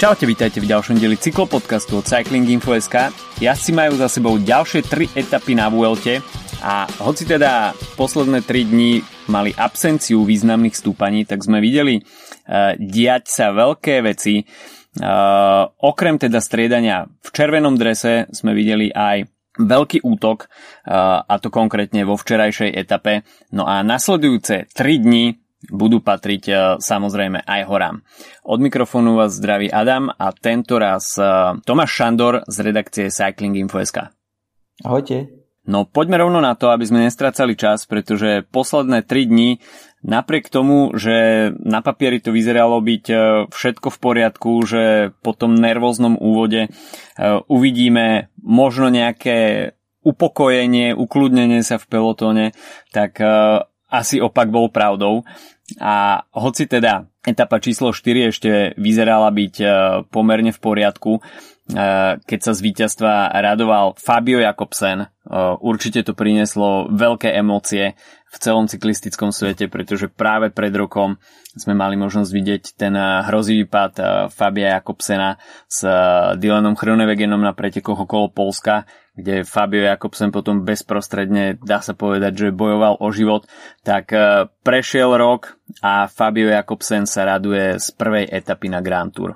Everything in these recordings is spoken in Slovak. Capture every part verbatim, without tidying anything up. Čaute, vítajte v ďalšom dieli cyklopodcastu od Cycling Info.sk. Jazdci majú za sebou ďalšie tri etapy na Vuelte a hoci teda posledné tri dni mali absenciu významných stúpaní, tak sme videli uh, diať sa veľké veci. Uh, okrem teda striedania v červenom drese sme videli aj veľký útok, uh, a to konkrétne vo včerajšej etape. No a nasledujúce tri dni budú patriť e, samozrejme aj horám. Od mikrofónu vás zdraví Adam a tento raz e, Tomáš Šandor z redakcie Cycling Info.sk. Ahojte. No poďme rovno na to, aby sme nestracali čas, pretože posledné tri dni, napriek tomu, že na papieri to vyzeralo byť e, všetko v poriadku, že po tom nervóznom úvode e, uvidíme možno nejaké upokojenie, ukludnenie sa v pelotóne, tak e, asi opak bol pravdou a hoci teda etapa číslo štyri ešte vyzerala byť pomerne v poriadku, keď sa z víťazstva radoval Fabio Jakobsen, určite to prinieslo veľké emócie v celom cyklistickom svete, pretože práve pred rokom sme mali možnosť vidieť ten hrozivý pád Fabia Jakobsena s Dylanom Chronewegenom na pretekoch okolo Polska, kde Fabio Jakobsen potom bezprostredne, dá sa povedať, že bojoval o život. Tak prešiel rok a Fabio Jakobsen sa raduje z prvej etapy na Grand Tour.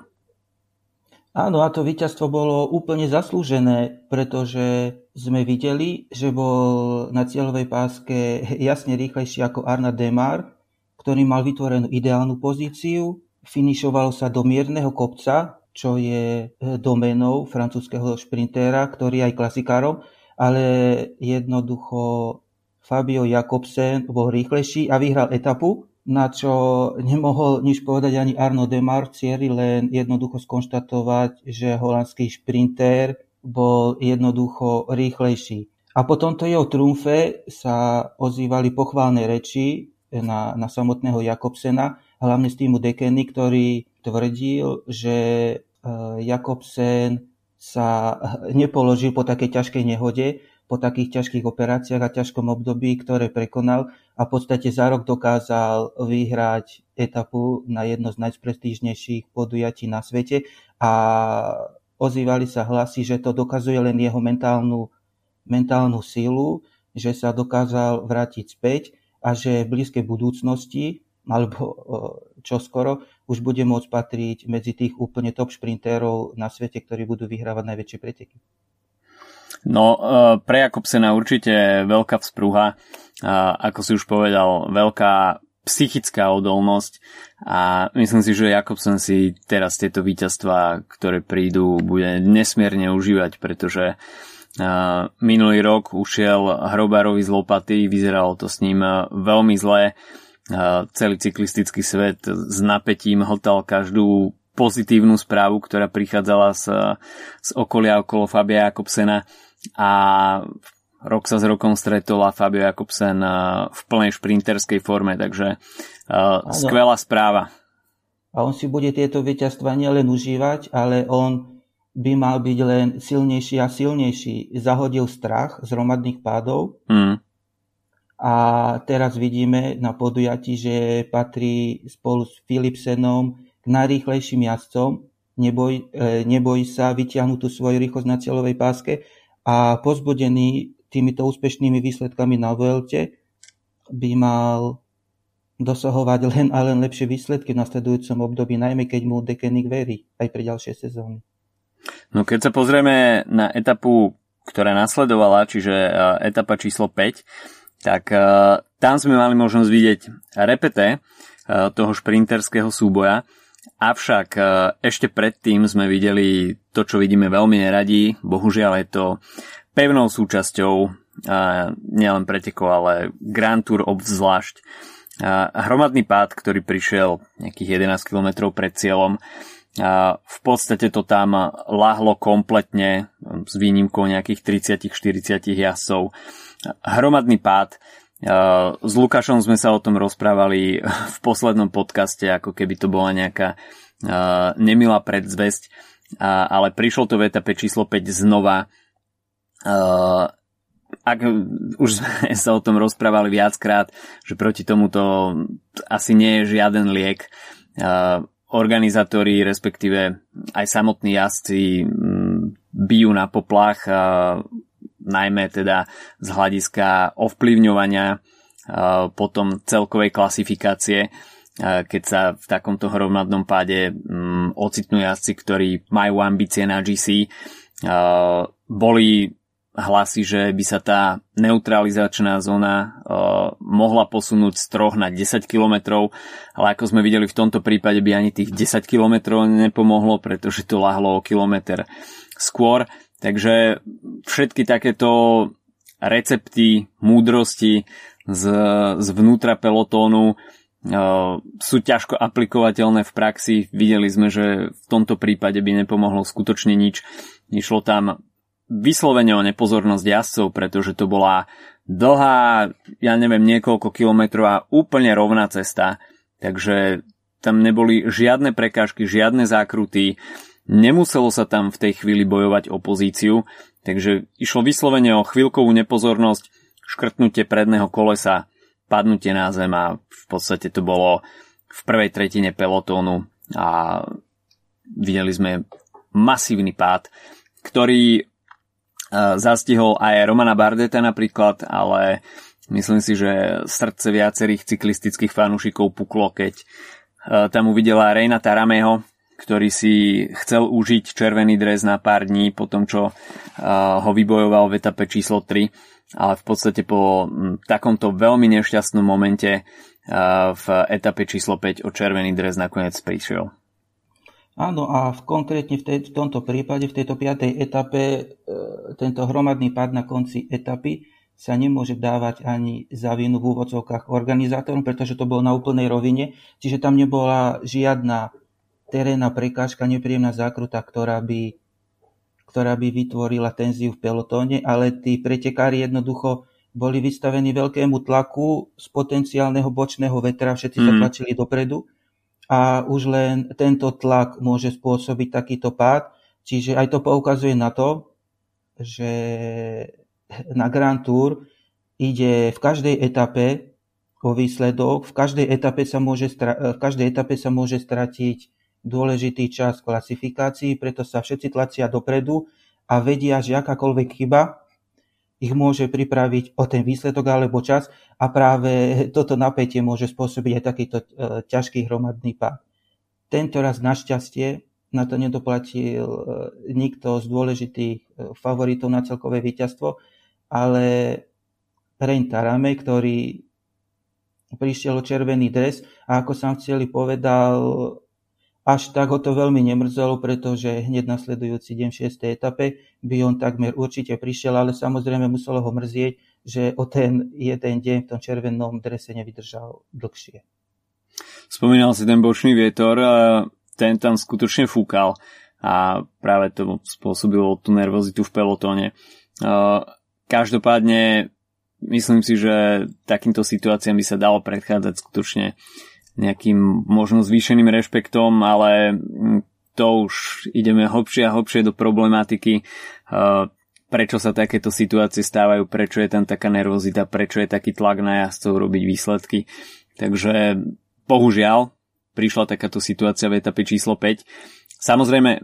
Áno, a to víťazstvo bolo úplne zaslúžené, pretože sme videli, že bol na cieľovej páske jasne rýchlejší ako Arnaud Démare, ktorý mal vytvorenú ideálnu pozíciu, finišoval sa do mierneho kopca, čo je doménou francúzskeho šprintéra, ktorý je aj klasikárom, ale jednoducho Fabio Jakobsen bol rýchlejší a vyhral etapu, na čo nemohol nič povedať ani Arnaud Démare v cieri, len jednoducho skonštatovať, že holandský šprintér bol jednoducho rýchlejší. A po tomto jeho trumfe sa ozývali pochválne reči na, na samotného Jakobsena, hlavne z týmu Deceuninck, ktorý tvrdil, že Jakobsen sa nepoložil po takej ťažkej nehode, po takých ťažkých operáciách a ťažkom období, ktoré prekonal a v podstate za rok dokázal vyhrať etapu na jedno z najprestížnejších podujatí na svete a ozývali sa hlasy, že to dokazuje len jeho mentálnu, mentálnu sílu, že sa dokázal vrátiť späť a že v blízkej budúcnosti, alebo čoskoro, už bude môcť patriť medzi tých úplne top šprintérov na svete, ktorí budú vyhrávať najväčšie preteky. No, pre Jakobsena určite veľká vzpruha, ako si už povedal, veľká psychická odolnosť a myslím si, že Jakobsen si teraz tieto víťazstvá, ktoré prídu, bude nesmierne užívať, pretože minulý rok ušiel Hrobárovi z lopaty, vyzeralo to s ním veľmi zle, celý cyklistický svet s napätím hltal každú pozitívnu správu, ktorá prichádzala z, z okolia okolo Fabia Jakobsena a rok sa s rokom stretol a Fabio Jakobsen v plnej šprinterskej forme, takže uh, skvelá správa. A on si bude tieto víťazstva nielen užívať, ale on by mal byť len silnejší a silnejší. Zahodil strach z hromadných pádov mm. a teraz vidíme na podujatí, že patrí spolu s Philipsenom k najrýchlejším jazdcom, neboj, neboj sa vyťahnuť tú svoju rýchlosť na cieľovej páske a pozbudený týmito úspešnými výsledkami na Vuelte by mal dosahovať len a len lepšie výsledky v nasledujúcom období, najmä keď mu Deceuninck verí aj pre ďalšie sezóny. No keď sa pozrieme na etapu, ktorá nasledovala, čiže etapa číslo päť, tak tam sme mali možnosť vidieť repete toho šprinterského súboja. Avšak ešte predtým sme videli to, čo vidíme veľmi neradi. Bohužiaľ je to pevnou súčasťou nielen pretekov, ale Grand Tour obzvlášť. Hromadný pád, ktorý prišiel nejakých jedenásť kilometrov pred cieľom. V podstate to tam lahlo kompletne s výnimkou nejakých tridsať až štyridsať jazdcov. Hromadný pád. S Lukášom sme sa o tom rozprávali v poslednom podcaste, ako keby to bola nejaká nemilá predzvesť, ale prišlo to v etape číslo päť znova. Ak už sme sa o tom rozprávali viackrát, že proti tomuto asi nie je žiaden liek. organizátori, respektíve aj samotní jazdci bijú na poplach, najmä teda z hľadiska ovplyvňovania potom celkovej klasifikácie, keď sa v takomto hromadnom páde ocitnú jazdci, ktorí majú ambície na gé cé. Boli hlasy, že by sa tá neutralizačná zóna mohla posunúť z troch na desať kilometrov, ale ako sme videli, v tomto prípade by ani tých desať kilometrov nepomohlo, pretože to lahlo o kilometr skôr. Takže všetky takéto recepty, múdrosti z, z vnútra pelotónu sú ťažko aplikovateľné v praxi. Videli sme, že v tomto prípade by nepomohlo skutočne nič. Išlo tam vyslovene o nepozornosť jazdcov, pretože to bola dlhá, ja neviem, niekoľko kilometrová úplne rovná cesta. Takže tam neboli žiadne prekážky, žiadne zákruty. Nemuselo sa tam v tej chvíli bojovať o pozíciu. Takže išlo vyslovene o chvíľkovú nepozornosť, škrtnutie predného kolesa, padnutie na zem a v podstate to bolo v prvej tretine pelotónu a videli sme masívny pád, ktorý zastihol aj Romana Bardeta napríklad, ale myslím si, že srdce viacerých cyklistických fanúšikov puklo, keď tam uvidela Reina Taaramäeho, ktorý si chcel užiť červený dres na pár dní po tom, čo ho vybojoval v etape číslo tri. Ale v podstate po takomto veľmi nešťastnom momente v etape číslo päť o červený dres nakoniec prišiel. Áno, a v, konkrétne v, tej, v tomto prípade, v tejto piatej etape, tento hromadný pád na konci etapy sa nemôže dávať ani za vinu v úvodzovkách organizátorom, pretože to bolo na úplnej rovine, čiže tam nebola žiadna terénna prekážka, nepríjemná zákruta, ktorá by ktorá by vytvorila tenziu v pelotóne, ale tí pretekári jednoducho boli vystavení veľkému tlaku z potenciálneho bočného vetra, všetci mm. sa tlačili dopredu a už len tento tlak môže spôsobiť takýto pád, čiže aj to poukazuje na to, že na Grand Tour ide v každej etape o výsledok, v každej etape sa môže, v každej etape sa môže stratiť dôležitý čas klasifikácií, preto sa všetci tlačia dopredu a vedia, že akákoľvek chyba ich môže pripraviť o ten výsledok alebo čas a práve toto napätie môže spôsobiť aj takýto ťažký hromadný pád. Tento raz našťastie na to nedoplatil nikto z dôležitých favoritov na celkové víťazstvo, ale Rein Taaramäe, ktorý prišiel o červený dres a ako sám v cieli povedal, až tak ho to veľmi nemrzelo, pretože hneď nasledujúci deň v šiestej etape by on takmer určite prišiel, ale samozrejme muselo ho mrzieť, že o ten jeden deň v tom červenom drese nevydržal dlhšie. Spomínal si ten bočný vietor, ten tam skutočne fúkal a práve to spôsobilo tú nervozitu v pelotóne. Každopádne myslím si, že takýmto situáciám by sa dalo predchádzať skutočne nejakým možno zvýšeným rešpektom, ale to už ideme hlbšie a hlbšie do problematiky, prečo sa takéto situácie stávajú, prečo je tam taká nervozita, prečo je taký tlak na jazdcov robiť výsledky. Takže bohužiaľ prišla takáto situácia v etape číslo päť. Samozrejme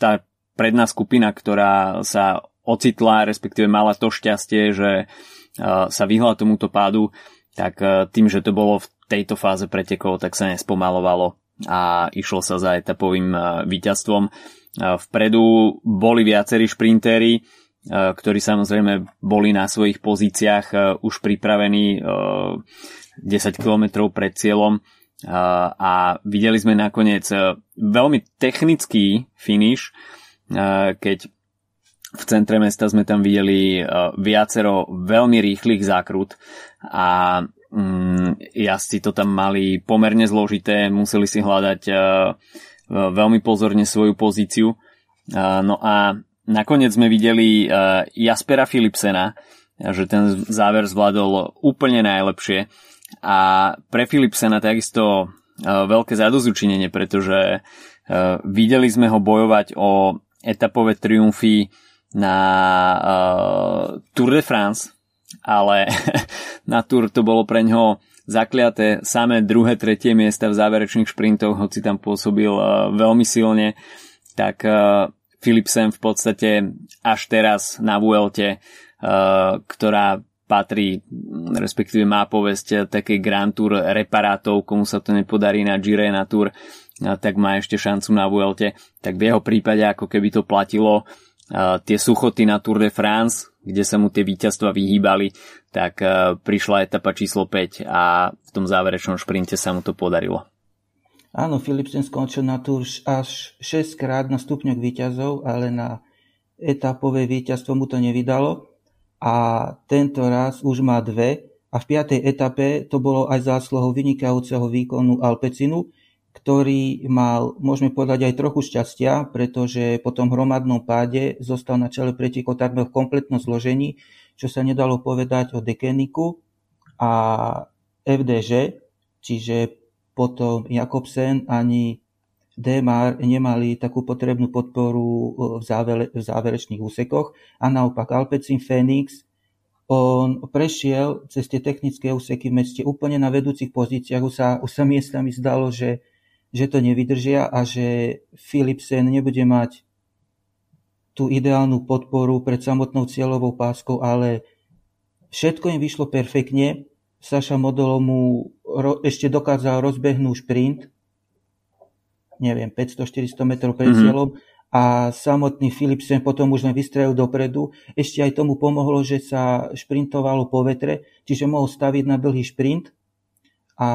tá predná skupina, ktorá sa ocitla, respektíve mala to šťastie, že sa vyhla tomuto pádu, tak tým, že to bolo v tejto fáze pretekov, tak sa nespomalovalo a išlo sa za etapovým víťazstvom. Vpredu boli viacerí šprintéri, ktorí samozrejme boli na svojich pozíciách už pripravení desať kilometrov pred cieľom a videli sme nakoniec veľmi technický finish, keď v centre mesta sme tam videli viacero veľmi rýchlych zákrut a jazdci to tam mali pomerne zložité, museli si hľadať veľmi pozorne svoju pozíciu. No a nakoniec sme videli Jaspera Philipsena, že ten záver zvládol úplne najlepšie a pre Philipsena takisto veľké zadozučinenie, pretože videli sme ho bojovať o etapové triumfy na uh, Tour de France, ale na Tour to bolo pre ňoho zakliaté samé druhé, tretie miesta v záverečných šprintoch, hoci tam pôsobil veľmi silne, tak Philipsen v podstate až teraz na Vuelte, ktorá patrí, respektíve má povesť takej Grand Tour reparátov, komu sa to nepodarí na Gire, na Tour, tak má ešte šancu na Vuelte, tak v jeho prípade ako keby to platilo tie suchoty na Tour de France, kde sa mu tie víťazstva vyhýbali, tak prišla etapa číslo päť a v tom záverečnom šprinte sa mu to podarilo. Áno, Philipsen skončil na Tour až šesťkrát na stupňok víťazov, ale na etapové víťazstvo mu to nevydalo a tento raz už má dve a v piatej etape to bolo aj zásluhou vynikajúceho výkonu Alpecinu, ktorý mal, môžeme povedať, aj trochu šťastia, pretože po tom hromadnom páde zostal na čele pretekov takmer v kompletnom zložení, čo sa nedalo povedať o Deceuninku a ef dé žé, čiže potom Jakobsen ani Démare nemali takú potrebnú podporu v, závere, v záverečných úsekoch a naopak Alpecin Fénix, on prešiel cez tie technické úseky v meste úplne na vedúcich pozíciách, už sa, už sa miestami zdalo, že že to nevydržia a že Philipsen nebude mať tú ideálnu podporu pred samotnou cieľovou páskou, ale všetko im vyšlo perfektne. Sáša Modolo mu ro- ešte dokázal rozbehnúť šprint, neviem, päťsto štyristo metrov pred cieľom a samotný Philipsen potom už len vystrelil dopredu. Ešte aj tomu pomohlo, že sa šprintovalo po vetre, čiže mohol staviť na dlhý šprint, a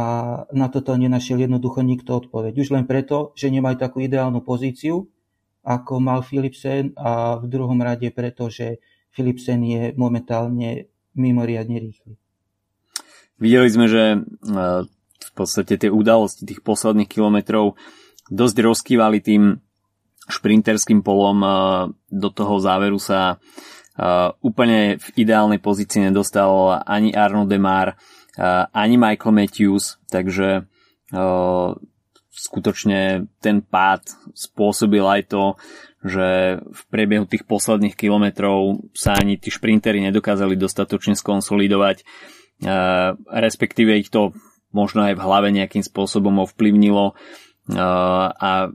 na toto nenašiel jednoducho nikto odpoveď. Už len preto, že nemajú takú ideálnu pozíciu, ako mal Philipsen, a v druhom rade preto, že Philipsen je momentálne mimoriadne rýchly. Videli sme, že v podstate tie udalosti tých posledných kilometrov dosť rozkývali tým šprinterským polom. Do toho záveru sa úplne v ideálnej pozícii nedostal ani Arnaud Démare, ani Michael Matthews, takže uh, skutočne ten pád spôsobil aj to, že v priebehu tých posledných kilometrov sa ani tí šprinteri nedokázali dostatočne skonsolidovať, uh, respektíve ich to možno aj v hlave nejakým spôsobom ovplyvnilo uh, a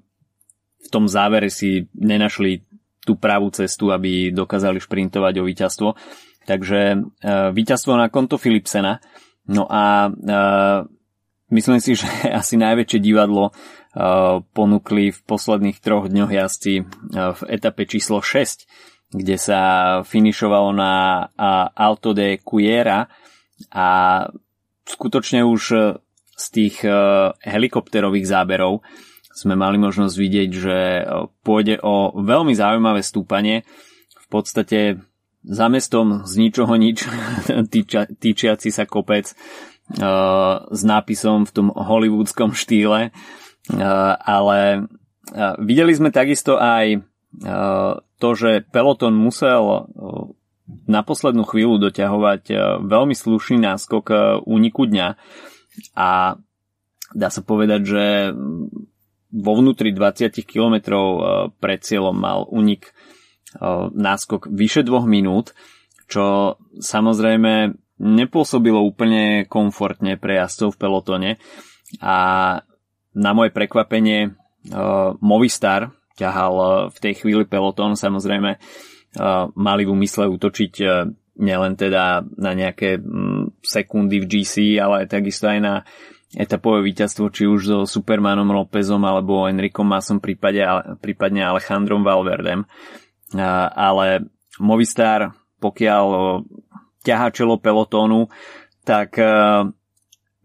v tom závere si nenašli tú pravú cestu, aby dokázali šprintovať o víťazstvo, takže uh, víťazstvo na konto Philipsena. No a uh, myslím si, že asi najväčšie divadlo uh, ponúkli v posledných troch dňoch jazdci uh, v etape číslo šesť, kde sa finišovalo na uh, Alto de Cuiera a skutočne už z tých uh, helikopterových záberov sme mali možnosť vidieť, že uh, pôjde o veľmi zaujímavé stúpanie. V podstate za mestom z ničoho nič týča, týčiaci sa kopec uh, s nápisom v tom hollywoodskom štýle, uh, ale uh, videli sme takisto aj uh, to, že peloton musel uh, na poslednú chvíľu doťahovať uh, veľmi slušný náskok uh, úniku dňa a dá sa povedať, že vo vnútri dvadsať kilometrov uh, pred cieľom mal únik náskok vyše dvoch minút, čo samozrejme nepôsobilo úplne komfortne pre jazdcov v pelotone a na moje prekvapenie Movistar ťahal v tej chvíli peloton, samozrejme mali v úmysle útočiť nielen teda na nejaké sekundy v gé cé, ale takisto aj na etapové víťazstvo, či už so Supermanom Lopezom alebo Enricom Masom, prípadne Alejandrom Valverdem. Ale Movistar, pokiaľ ťahá čelo pelotónu, tak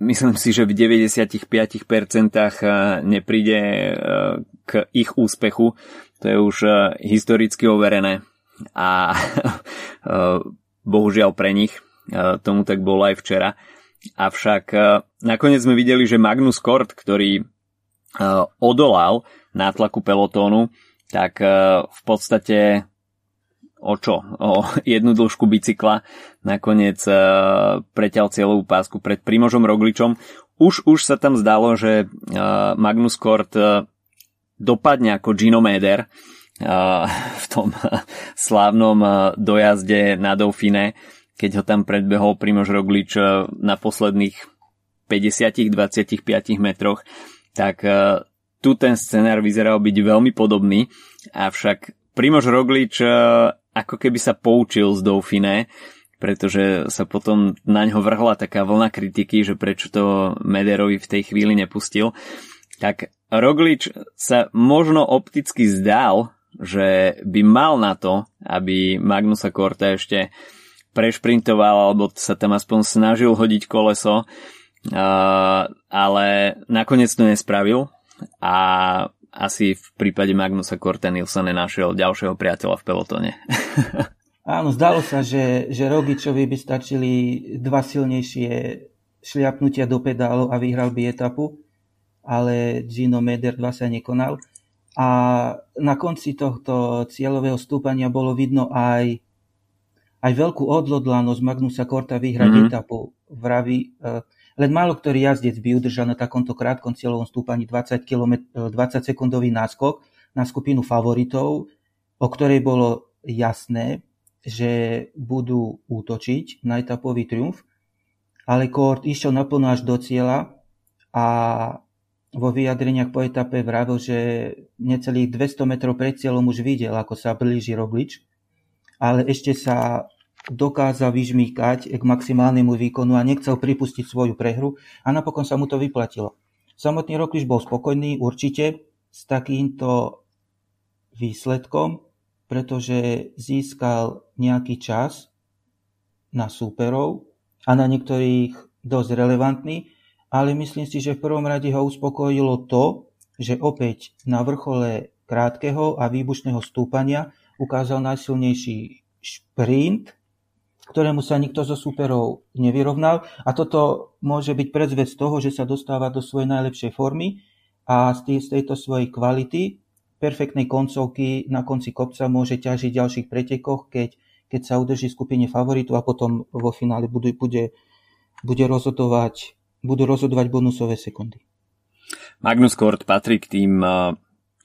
myslím si, že v deväťdesiatpäť percent nepríde k ich úspechu. To je už historicky overené a bohužiaľ pre nich tomu tak bolo aj včera. Avšak nakoniec sme videli, že Magnus Cort, ktorý odolal nátlaku pelotónu, tak v podstate o čo? O jednu dĺžku bicykla nakoniec preťal cieľovú pásku pred Primožom Rogličom. Už, už sa tam zdalo, že Magnus Cort dopadne ako Gino Mäder v tom slávnom dojazde na Dauphiné, keď ho tam predbehol Primož Roglič na posledných päťdesiat až dvadsaťpäť metroch, tak tu ten scenár vyzeral byť veľmi podobný, avšak Primož Roglič ako keby sa poučil z Dauphiné, pretože sa potom na ňo vrhla taká vlna kritiky, že prečo to Mäderovi v tej chvíli nepustil. Tak Roglič sa možno opticky zdal, že by mal na to, aby Magnusa Corta ešte prešprintoval, alebo sa tam aspoň snažil hodiť koleso, ale nakoniec to nespravil a asi v prípade Magnusa Corta Nilsson nenašiel ďalšieho priateľa v pelotone. Áno, zdalo sa, že, že Rogličovi by stačili dva silnejšie šliapnutia do pedálov a vyhral by etapu, ale Gino Mäder dva sa nekonal. A na konci tohto cieľového stúpania bolo vidno aj, aj veľkú odhodlanosť Magnusa Corta vyhrať mm-hmm. etapu. Vraví, len málo ktorý jazdec by udržal na takomto krátkom cieľovom stúpaní dvadsať, kilometr, dvadsať sekundový náskok na skupinu favoritov, o ktorej bolo jasné, že budú útočiť na etapový triumf, ale Cort išiel naplno až do cieľa a vo vyjadreniach po etape vravil, že necelých dvesto metrov pred cieľom už videl, ako sa blíži Roglič, ale ešte sa dokázal vyžmýkať k maximálnemu výkonu a nechcel pripustiť svoju prehru a napokon sa mu to vyplatilo. Samotný Roglič bol spokojný určite s takýmto výsledkom, pretože získal nejaký čas na súperov a na niektorých dosť relevantný, ale myslím si, že v prvom rade ho uspokojilo to, že opäť na vrchole krátkeho a výbušného stúpania ukázal najsilnejší šprint, ktorému sa nikto zo súperov nevyrovnal a toto môže byť predzvesť toho, že sa dostáva do svojej najlepšej formy a z tejto svojej kvality perfektnej koncovky na konci kopca môže ťažiť v ďalších pretekoch, keď, keď sa udrží skupine favoritu a potom vo finále budú, bude, bude rozhodovať, budú rozhodovať bonusové sekundy. Magnus Cort patrí k tým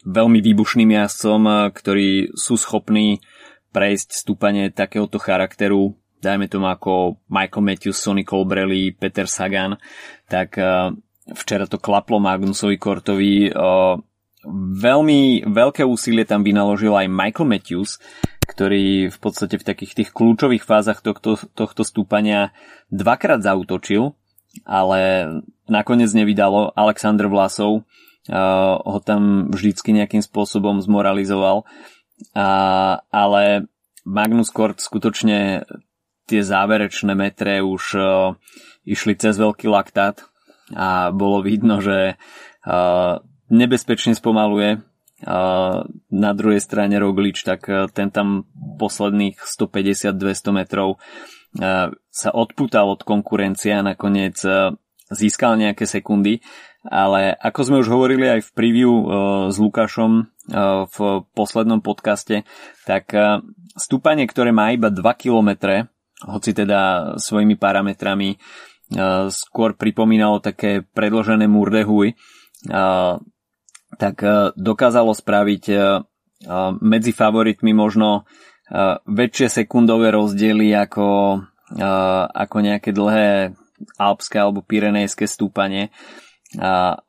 veľmi výbušným jazdcom, ktorí sú schopní prejsť stúpanie takéhoto charakteru, dajme tomu ako Michael Matthews, Sonny Colbrelli, Peter Sagan, tak včera to klaplo Magnusovi Cortovi. Veľmi veľké úsilie tam vynaložil aj Michael Matthews, ktorý v podstate v takých tých kľúčových fázach tohto, tohto stúpania dvakrát zaútočil, ale nakoniec nevydalo. Alexander Vlasov uh, ho tam vždycky nejakým spôsobom zmoralizoval, uh, ale Magnus Cort skutočne tie záverečné metre už uh, išli cez veľký laktát a bolo vidno, že uh, nebezpečne spomaluje. Na druhej strane Roglič, tak ten tam posledných stopäťdesiat až dvesto metrov sa odputal od konkurencie a nakoniec získal nejaké sekundy, ale ako sme už hovorili aj v preview s Lukášom v poslednom podcaste, tak stúpanie, ktoré má iba dva kilometre, hoci teda svojimi parametrami skôr pripomínalo také predĺžené Mur de Hui, tak dokázalo spraviť medzi favoritmi možno väčšie sekundové rozdiely ako, ako nejaké dlhé alpské alebo pyrenejské stúpanie.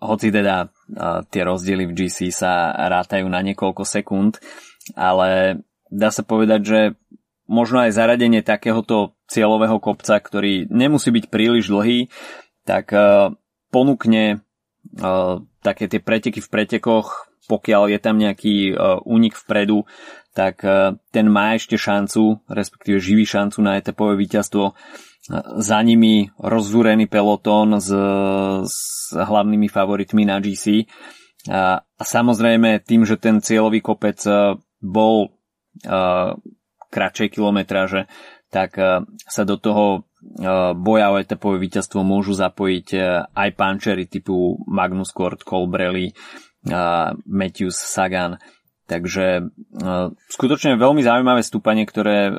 Hoci teda tie rozdiely v gé cé sa rátajú na niekoľko sekúnd, ale dá sa povedať, že možno aj zaradenie takéhoto cieľového kopca, ktorý nemusí byť príliš dlhý, tak ponúkne také tie preteky v pretekoch, pokiaľ je tam nejaký únik vpredu, tak ten má ešte šancu, respektíve živý šancu na etapové víťazstvo. Za nimi rozzúrený pelotón s, s hlavnými favoritmi na gé cé a, a samozrejme tým, že ten cieľový kopec bol kratšej kilometráže, tak sa do toho boja o etapové víťazstvo môžu zapojiť aj pančery typu Magnus Cort, Colbrelli, Matthews, Sagan. Takže skutočne veľmi zaujímavé stúpanie, ktoré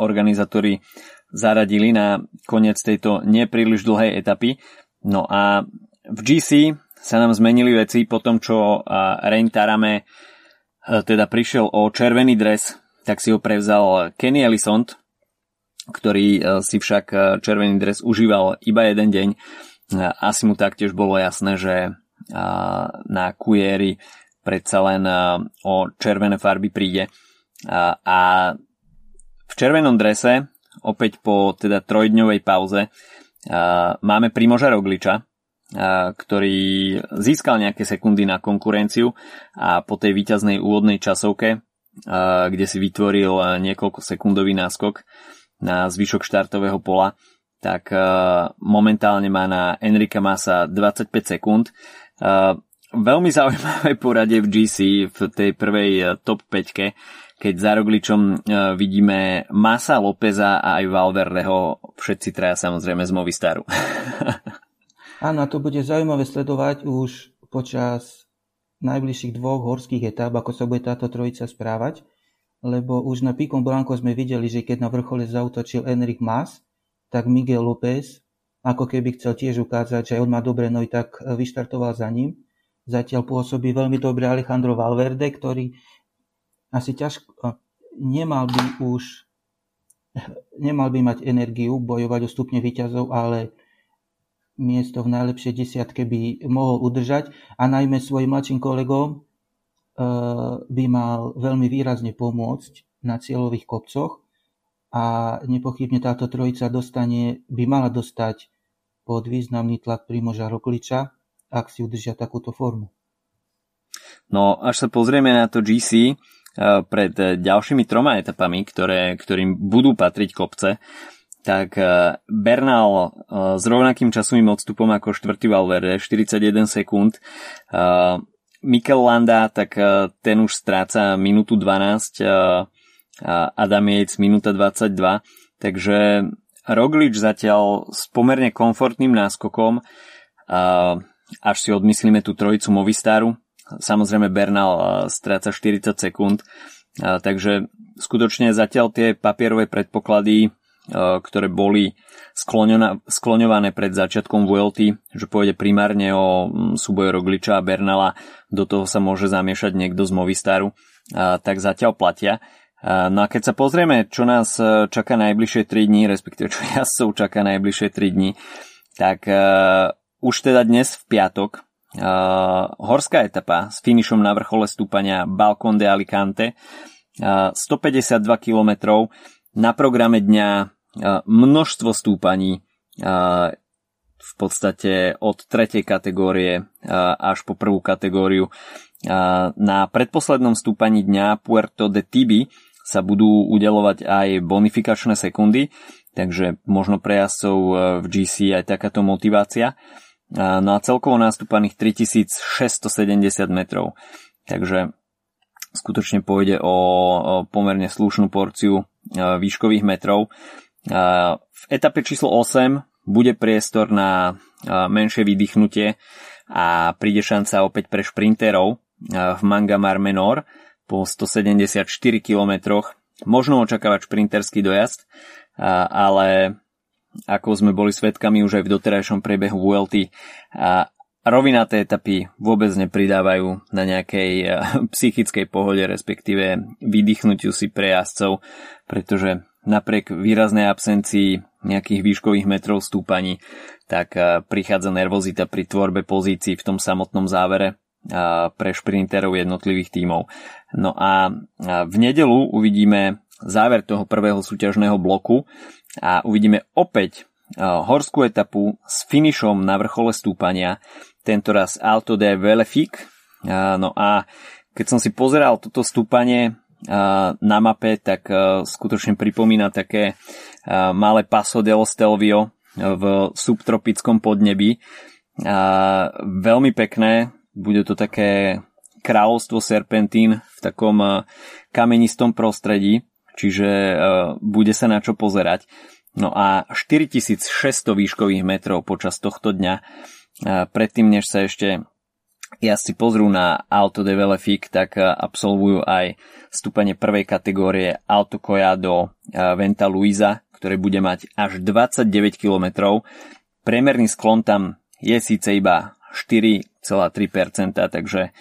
organizátori zaradili na koniec tejto nepríliš dlhej etapy. No a v gé cé sa nám zmenili veci po tom, čo Rein Taaramäe teda prišiel o červený dres, tak si ho prevzal Kenny Elissonde, ktorý si však červený dres užíval iba jeden deň Asi mu taktiež bolo jasné, že na Cuieri predsa len o červené farby príde. A v červenom drese, opäť po teda trojdňovej pauze, máme Primoža Rogliča, ktorý získal nejaké sekundy na konkurenciu a po tej víťaznej úvodnej časovke, kde si vytvoril niekoľko sekundový náskok na zvyšok štartového pola, tak momentálne má na Enrica Masa dvadsaťpäť sekúnd. Veľmi zaujímavé poradie v gé cé v tej prvej top päťke, keď za Rogličom vidíme Masa, Lopeza a aj Valverdeho, všetci traja samozrejme z Movistaru. Áno, a to bude zaujímavé sledovať už počas najbližších dvoch horských etáp, ako sa bude táto trojica správať, lebo už na Píkom Blanco sme videli, že keď na vrchole zautočil Enric Mas, tak Miguel López, ako keby chcel tiež ukázať, že on má dobré nohy, tak vyštartoval za ním. Zatiaľ pôsobí veľmi dobre Alejandro Valverde, ktorý asi ťažko nemal by už nemal by mať energiu bojovať o stupne víťazov, ale miesto v najlepšej desiatke by mohol udržať a najmä svojim mladším kolegom by mal veľmi výrazne pomôcť na cieľových kopcoch a nepochybne táto trojica dostane, by mala dostať pod významný tlak Primoža Rogliča, ak si udržia takúto formu. No, až sa pozrieme na to gé cé pred ďalšími troma etapami, ktoré, ktorým budú patriť kopce, tak Bernal s rovnakým časovým odstupom ako štvrtý Valverde, štyridsaťjeden sekúnd. Mikel Landa, tak ten už stráca minútu dvanásť, Adamiec minúta dvadsaťdva, takže Roglič zatiaľ s pomerne komfortným náskokom, až si odmyslíme tú trojicu Movistaru. Samozrejme Bernal stráca štyridsať sekúnd, takže skutočne zatiaľ tie papierové predpoklady, ktoré boli skloňované pred začiatkom Vuelty, že pôjde primárne o súboj Rogliča a Bernala, do toho sa môže zamiešať niekto z Movistaru, tak zatiaľ platia. No a keď sa pozrieme, čo nás čaká najbližšie tri dni, respektíve čo jazdcov čaká najbližšie tri dni, tak už teda dnes v piatok horská etapa s finišom na vrchole stúpania Balcon de Alicante, stopäťdesiatdva kilometrov, na programe dňa množstvo stúpaní, v podstate od tretej kategórie až po prvú kategóriu. Na predposlednom stúpaní dňa Puerto de Tibi sa budú udeľovať aj bonifikačné sekundy, takže možno pre jazdcov v gé cé aj takáto motivácia. No a celkovo nastúpaných tritisícšesťstosedemdesiat metrov. Takže skutočne pôjde o pomerne slušnú porciu výškových metrov. V etape číslo osem bude priestor na menšie vydýchnutie a príde šanca opäť pre šprinterov v Mangamar Menor po stosedemdesiatštyri kilometroch. Možno očakávať šprinterský dojazd, ale ako sme boli svedkami už aj v doterajšom priebehu Vuelty, rovinaté etapy vôbec nepridávajú na nejakej psychickej pohode, respektíve vydýchnutiu si pre jazdcov, pretože napriek výraznej absencii nejakých výškových metrov stúpaní, tak prichádza nervozita pri tvorbe pozícií v tom samotnom závere pre šprinterov jednotlivých tímov. No a v nedeľu uvidíme záver toho prvého súťažného bloku a uvidíme opäť horskú etapu s finišom na vrchole stúpania, tentoraz Alto de Velefic. No a keď som si pozeral toto stúpanie na mape, tak skutočne pripomína také malé Paso dello Stelvio v subtropickom podnebí. Veľmi pekné, bude to také kráľovstvo serpentín v takom kamenistom prostredí, čiže bude sa na čo pozerať. No a štyritisícšesťsto výškových metrov počas tohto dňa. Predtým, než sa ešte jazdci pozrú na Alto de Velefic, tak absolvujú aj stúpanie prvej kategórie Alto Coia do Venta Luisa, ktoré bude mať až dvadsaťdeväť kilometrov. Priemerný sklon tam je síce iba štyri celé tri percentá, takže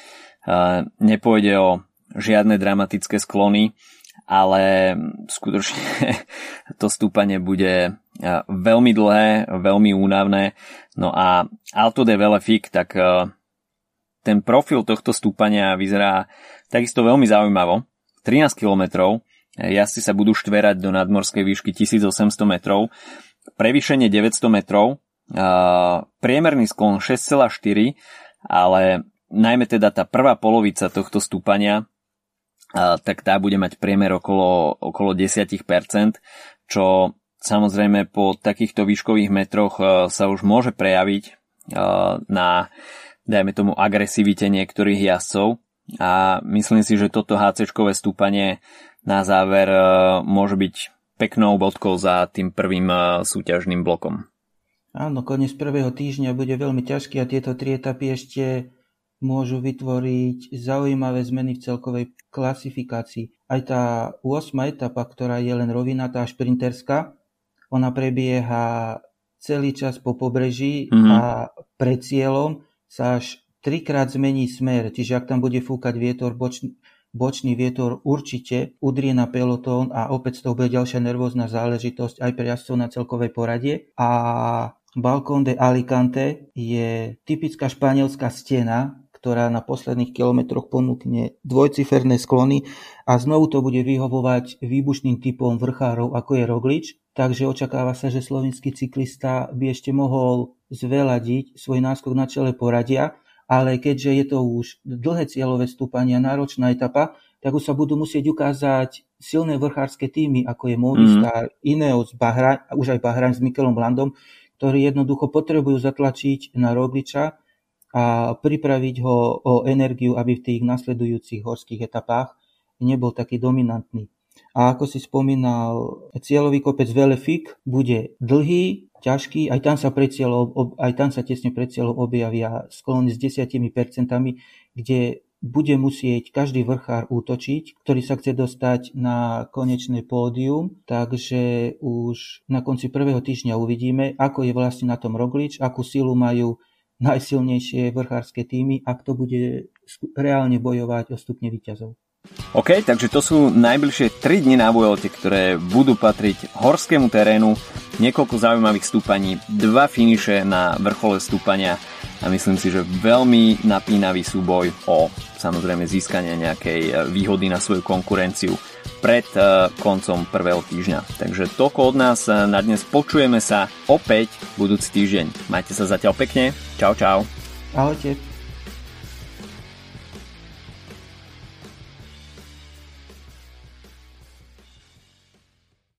nepôjde o žiadne dramatické sklony, ale skutočne to stúpanie bude veľmi dlhé, veľmi únavné. No a Alto de Velefic, tak ten profil tohto stúpania vyzerá takisto veľmi zaujímavo. trinásť kilometrov, jazdci sa budú štverať do nadmorskej výšky tisícosemsto metrov, prevýšenie deväťsto metrov, priemerný sklon šesť celá štyri, ale najmä teda tá prvá polovica tohto stúpania, tak tá bude mať priemer okolo, okolo desať percent, čo samozrejme po takýchto výškových metroch sa už môže prejaviť na, dajme tomu, agresivite niektorých jazdcov. A myslím si, že toto HCčkové stúpanie na záver môže byť peknou bodkou za tým prvým súťažným blokom. Áno, koniec prvého týždňa bude veľmi ťažký a tieto tri etapy ešte môžu vytvoriť zaujímavé zmeny v celkovej klasifikácii. Aj tá ôsma etapa, ktorá je len rovina, tá šprinterská, ona prebieha celý čas po pobreží mm-hmm. a pred cieľom sa až trikrát zmení smer, čiže ak tam bude fúkať vietor, bočný, bočný vietor určite udrie na pelotón a opäť to bude ďalšia nervózna záležitosť aj pre jazdcov na celkovej poradie. A Balcon de Alicante je typická španielská stena, ktorá na posledných kilometroch ponúkne dvojciferné sklony a znovu to bude vyhovovať výbušným typom vrchárov, ako je Roglič. Takže očakáva sa, že slovenský cyklista by ešte mohol zveladiť svoj náskok na čele poradia, ale keďže je to už dlhé cieľové stúpania, náročná etapa, tak už sa budú musieť ukázať silné vrchárske týmy, ako je Movistar, mm. Ineos, Bahraín, už aj Bahraín s Mikelom Landom, ktorí jednoducho potrebujú zatlačiť na Rogliča a pripraviť ho o energiu, aby v tých nasledujúcich horských etapách nebol taký dominantný. A ako si spomínal, cieľový kopec Velefic bude dlhý, ťažký, aj tam sa pred cieľom, aj tam sa tesne pred cieľom objavia sklony s desiatimi percentami, kde bude musieť každý vrchár útočiť, ktorý sa chce dostať na konečné pódium, takže už na konci prvého týždňa uvidíme, ako je vlastne na tom Roglič, akú silu majú najsilnejšie vrchárske týmy, ak to bude reálne bojovať o stupne víťazov. OK, takže to sú najbližšie tri dni na Vuelte, ktoré budú patriť horskému terénu, niekoľko zaujímavých stúpaní, dva finiše na vrchole stúpania a myslím si, že veľmi napínavý súboj o samozrejme získanie nejakej výhody na svoju konkurenciu pred koncom prvého týždňa. Takže toľko od nás na dnes, počujeme sa opäť budúci týždeň. Majte sa zatiaľ pekne, čau čau. Ahojte.